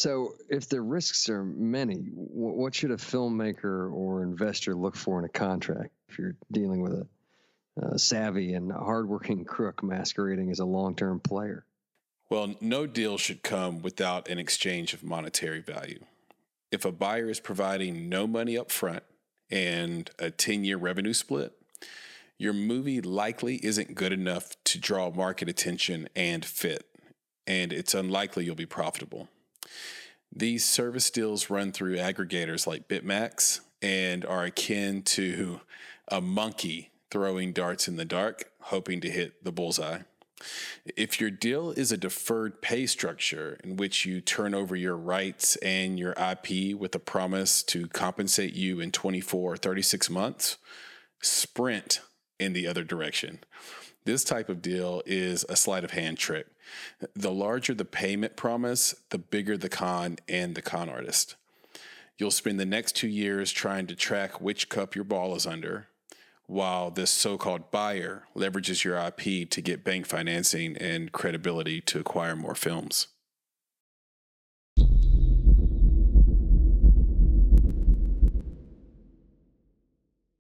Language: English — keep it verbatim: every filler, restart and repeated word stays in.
So if the risks are many, what should a filmmaker or investor look for in a contract if you're dealing with a, a savvy and hardworking crook masquerading as a long-term player? Well, no deal should come without an exchange of monetary value. If a buyer is providing no money up front and a ten-year revenue split, your movie likely isn't good enough to draw market attention and fit, and it's unlikely you'll be profitable. These service deals run through aggregators like Bitmax and are akin to a monkey throwing darts in the dark, hoping to hit the bullseye. If your deal is a deferred pay structure in which you turn over your rights and your I P with a promise to compensate you in twenty-four or thirty-six months, sprint in the other direction. This type of deal is a sleight of hand trick. The larger the payment promise, the bigger the con and the con artist. You'll spend the next two years trying to track which cup your ball is under, while this so-called buyer leverages your I P to get bank financing and credibility to acquire more films.